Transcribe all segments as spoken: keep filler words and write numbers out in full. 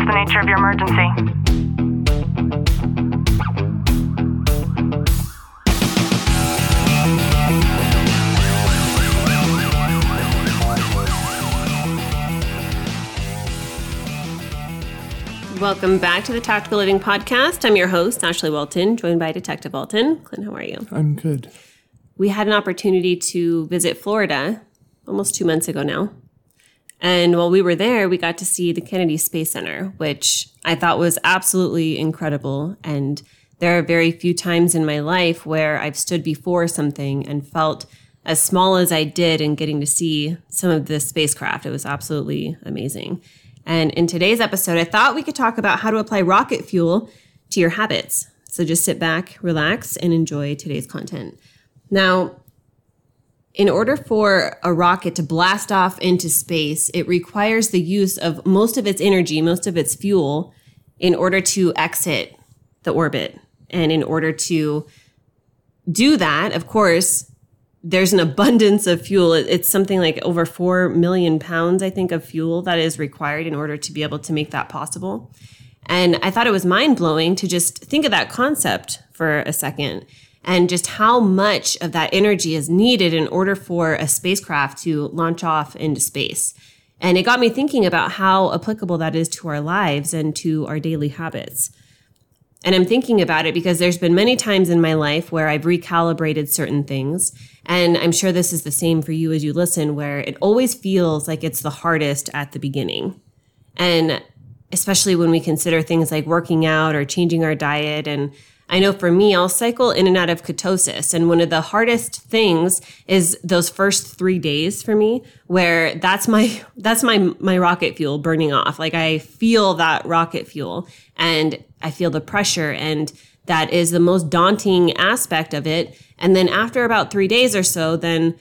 What's the nature of your emergency? Welcome back to the Tactical Living Podcast. I'm your host, Ashley Walton, joined by Detective Walton. Clint, how are you? I'm good. We had an opportunity to visit Florida almost two months ago now. And while we were there, we got to see the Kennedy Space Center, which I thought was absolutely incredible. And there are very few times in my life where I've stood before something and felt as small as I did in getting to see some of this spacecraft. It was absolutely amazing. And in today's episode, I thought we could talk about how to apply rocket fuel to your habits. So just sit back, relax, and enjoy today's content. Now, in order for a rocket to blast off into space, it requires the use of most of its energy, most of its fuel, in order to exit the orbit. And in order to do that, of course, there's an abundance of fuel. It's something like over four million pounds, I think, of fuel that is required in order to be able to make that possible. And I thought it was mind-blowing to just think of that concept for a second and just how much of that energy is needed in order for a spacecraft to launch off into space. And it got me thinking about how applicable that is to our lives and to our daily habits. And I'm thinking about it because there's been many times in my life where I've recalibrated certain things. And I'm sure this is the same for you as you listen, where it always feels like it's the hardest at the beginning. And especially when we consider things like working out or changing our diet. And I know for me, I'll cycle in and out of ketosis. And one of the hardest things is those first three days for me, where that's my that's my my rocket fuel burning off. Like I feel that rocket fuel and I feel the pressure, and that is the most daunting aspect of it. And then after about three days or so, then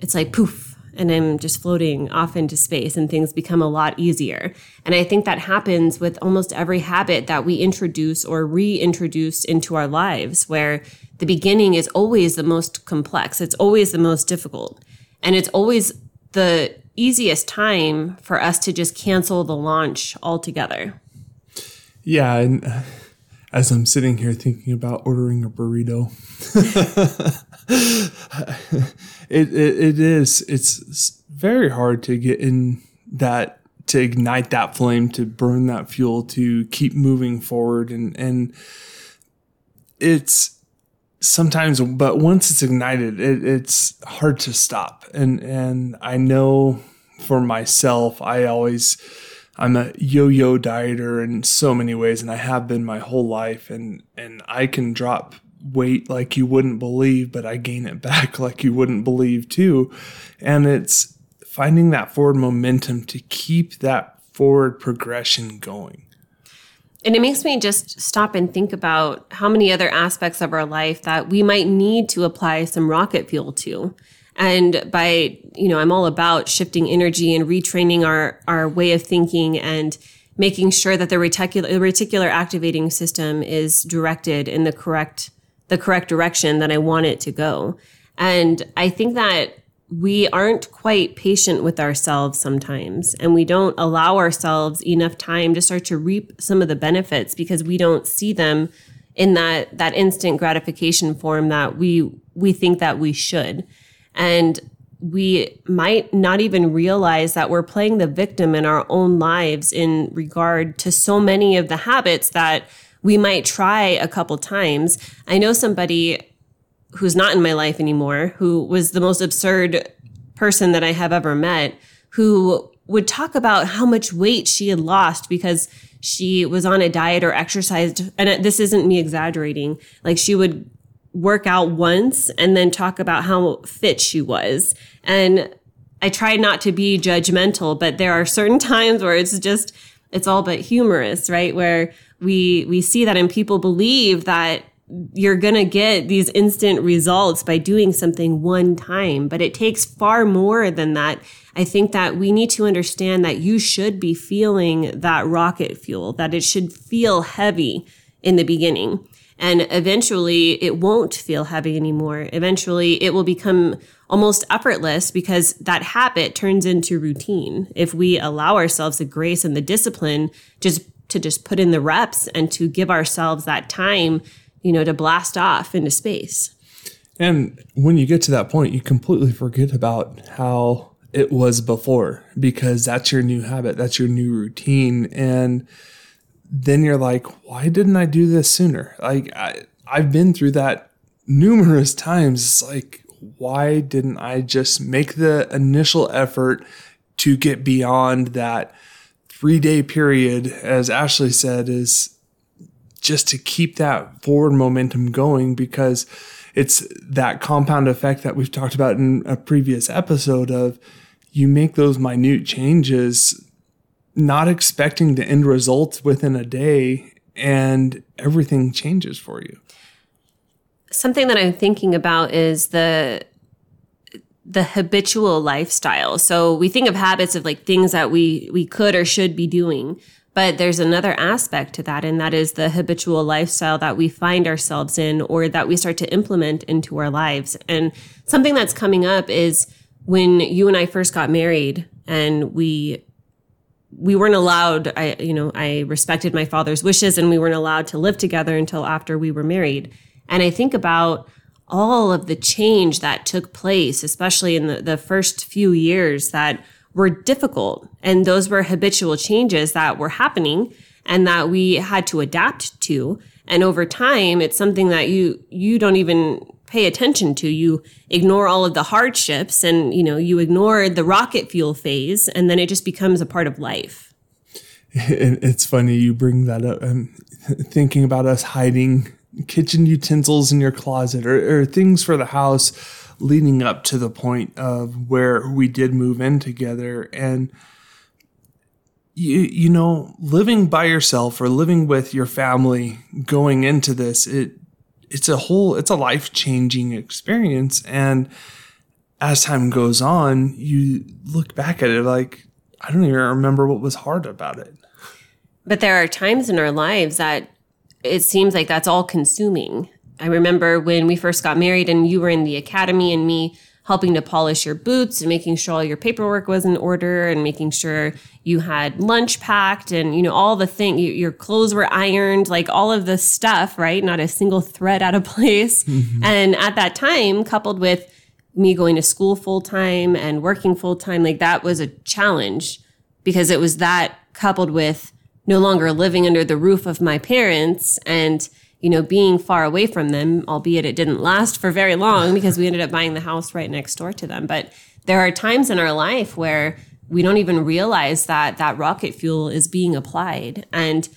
it's like poof, and I'm just floating off into space and things become a lot easier. And I think that happens with almost every habit that we introduce or reintroduce into our lives, where the beginning is always the most complex. It's always the most difficult. And it's always the easiest time for us to just cancel the launch altogether. Yeah, and as I'm sitting here thinking about ordering a burrito, it, it it is. It's very hard to get in that, to ignite that flame, to burn that fuel, to keep moving forward. And, and it's sometimes, but once it's ignited, it, it's hard to stop. And, and I know for myself, I always... I'm a yo-yo dieter in so many ways, and I have been my whole life, and, and I can drop weight like you wouldn't believe, but I gain it back like you wouldn't believe too. And it's finding that forward momentum to keep that forward progression going. And it makes me just stop and think about how many other aspects of our life that we might need to apply some rocket fuel to. And by, you know, I'm all about shifting energy and retraining our, our way of thinking and making sure that the reticular, the reticular activating system is directed in the correct, the correct direction that I want it to go. And I think that we aren't quite patient with ourselves sometimes, and we don't allow ourselves enough time to start to reap some of the benefits because we don't see them in that, that instant gratification form that we, we think that we should. And we might not even realize that we're playing the victim in our own lives in regard to so many of the habits that we might try a couple times. I know somebody who's not in my life anymore, who was the most absurd person that I have ever met, who would talk about how much weight she had lost because she was on a diet or exercised. And this isn't me exaggerating. Like she would work out once and then talk about how fit she was. And I try not to be judgmental, but there are certain times where it's just, it's all but humorous, right? Where we, we see that and people believe that you're going to get these instant results by doing something one time, but it takes far more than that. I think that we need to understand that you should be feeling that rocket fuel, that it should feel heavy in the beginning. And eventually it won't feel heavy anymore. Eventually it will become almost effortless because that habit turns into routine. If we allow ourselves the grace and the discipline, just to just put in the reps and to give ourselves that time, you know, to blast off into space. And when you get to that point, you completely forget about how it was before, because that's your new habit. That's your new routine. And then you're like, why didn't I do this sooner? Like I, I've been through that numerous times. It's like, why didn't I just make the initial effort to get beyond that three day period, as Ashley said, is just to keep that forward momentum going, because it's that compound effect that we've talked about in a previous episode of you make those minute changes, not expecting the end result within a day, and everything changes for you. Something that I'm thinking about is the the habitual lifestyle. So we think of habits of like things that we we could or should be doing, but there's another aspect to that, and that is the habitual lifestyle that we find ourselves in or that we start to implement into our lives. And something that's coming up is when you and I first got married and we we weren't allowed, I you know, I respected my father's wishes and we weren't allowed to live together until after we were married. And I think about all of the change that took place, especially in the, the first few years that were difficult. And those were habitual changes that were happening and that we had to adapt to. And over time, it's something that you, you don't even pay attention to. You ignore all of the hardships and, you know, you ignore the rocket fuel phase, and then it just becomes a part of life. And it's funny you bring that up. I'm thinking about us hiding kitchen utensils in your closet or, or things for the house leading up to the point of where we did move in together. And, you, you know, living by yourself or living with your family going into this, it it's a whole, it's a life-changing experience. And as time goes on, you look back at it like, I don't even remember what was hard about it. But there are times in our lives that it seems like that's all consuming. I remember when we first got married and you were in the academy and me helping to polish your boots and making sure all your paperwork was in order and making sure you had lunch packed and, you know, all the thing, you, your clothes were ironed, like all of this stuff, right? Not a single thread out of place. Mm-hmm. And at that time, coupled with me going to school full time and working full time, like that was a challenge, because it was that coupled with no longer living under the roof of my parents and, you know, being far away from them, albeit it didn't last for very long because we ended up buying the house right next door to them. But there are times in our life where we don't even realize that that rocket fuel is being applied. And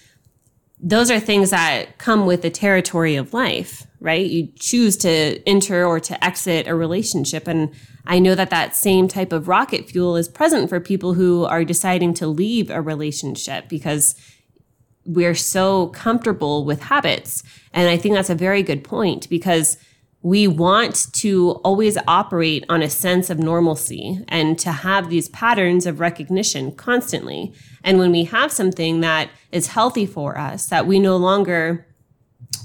those are things that come with the territory of life, right? You choose to enter or to exit a relationship. And I know that that same type of rocket fuel is present for people who are deciding to leave a relationship because we're so comfortable with habits. And I think that's a very good point, because we want to always operate on a sense of normalcy and to have these patterns of recognition constantly. And when we have something that is healthy for us, that we no longer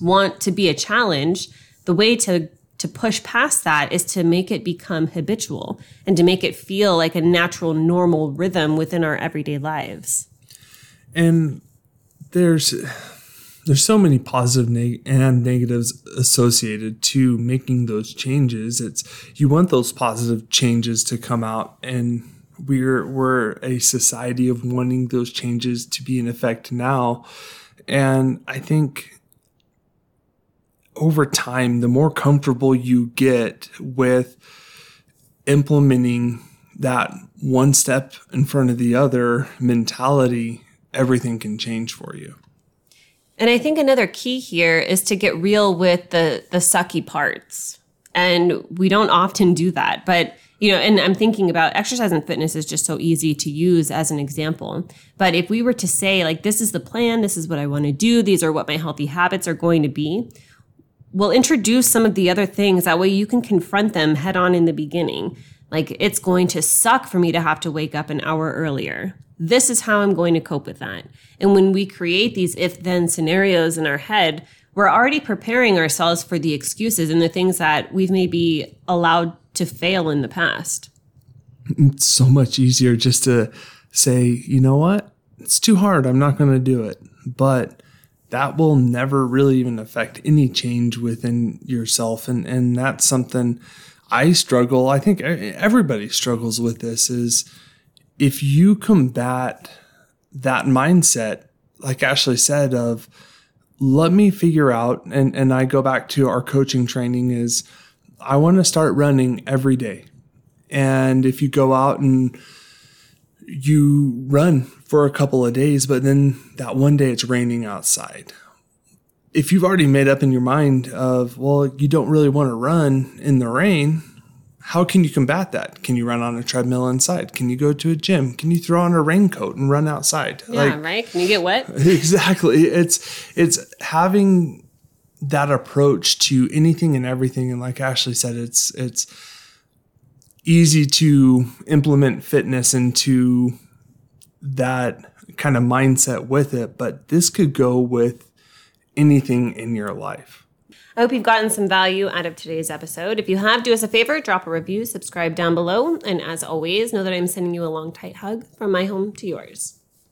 want to be a challenge, the way to to push past that is to make it become habitual and to make it feel like a natural, normal rhythm within our everyday lives. And there's there's so many positive neg- and negatives associated to making those changes. It's you want those positive changes to come out, and we're we're a society of wanting those changes to be in effect now. And I think over time, the more comfortable you get with implementing that one step in front of the other mentality, everything can change for you. And I think another key here is to get real with the, the sucky parts. And we don't often do that. But, you know, and I'm thinking about exercise and fitness is just so easy to use as an example. But if we were to say, like, this is the plan, this is what I want to do, these are what my healthy habits are going to be, we'll introduce some of the other things. That way you can confront them head on in the beginning. Like, it's going to suck for me to have to wake up an hour earlier. This is how I'm going to cope with that. And when we create these if-then scenarios in our head, we're already preparing ourselves for the excuses and the things that we've maybe allowed to fail in the past. It's so much easier just to say, you know what? It's too hard. I'm not going to do it. but that will never really even affect any change within yourself. And, and that's something I struggle. I think everybody struggles with this, is if you combat that mindset, like Ashley said, of let me figure out, and, and I go back to our coaching training, is I want to start running every day. And if you go out and you run for a couple of days, but then that one day it's raining outside, if you've already made up in your mind of, well, you don't really want to run in the rain, how can you combat that? Can you run on a treadmill inside? Can you go to a gym? Can you throw on a raincoat and run outside? Yeah, like, right? Can you get wet? Exactly. It's it's having that approach to anything and everything. And like Ashley said, it's it's easy to implement fitness into that kind of mindset with it, but this could go with anything in your life. I hope you've gotten some value out of today's episode. If you have, do us a favor, drop a review, subscribe down below. And as always, know that I'm sending you a long, tight hug from my home to yours.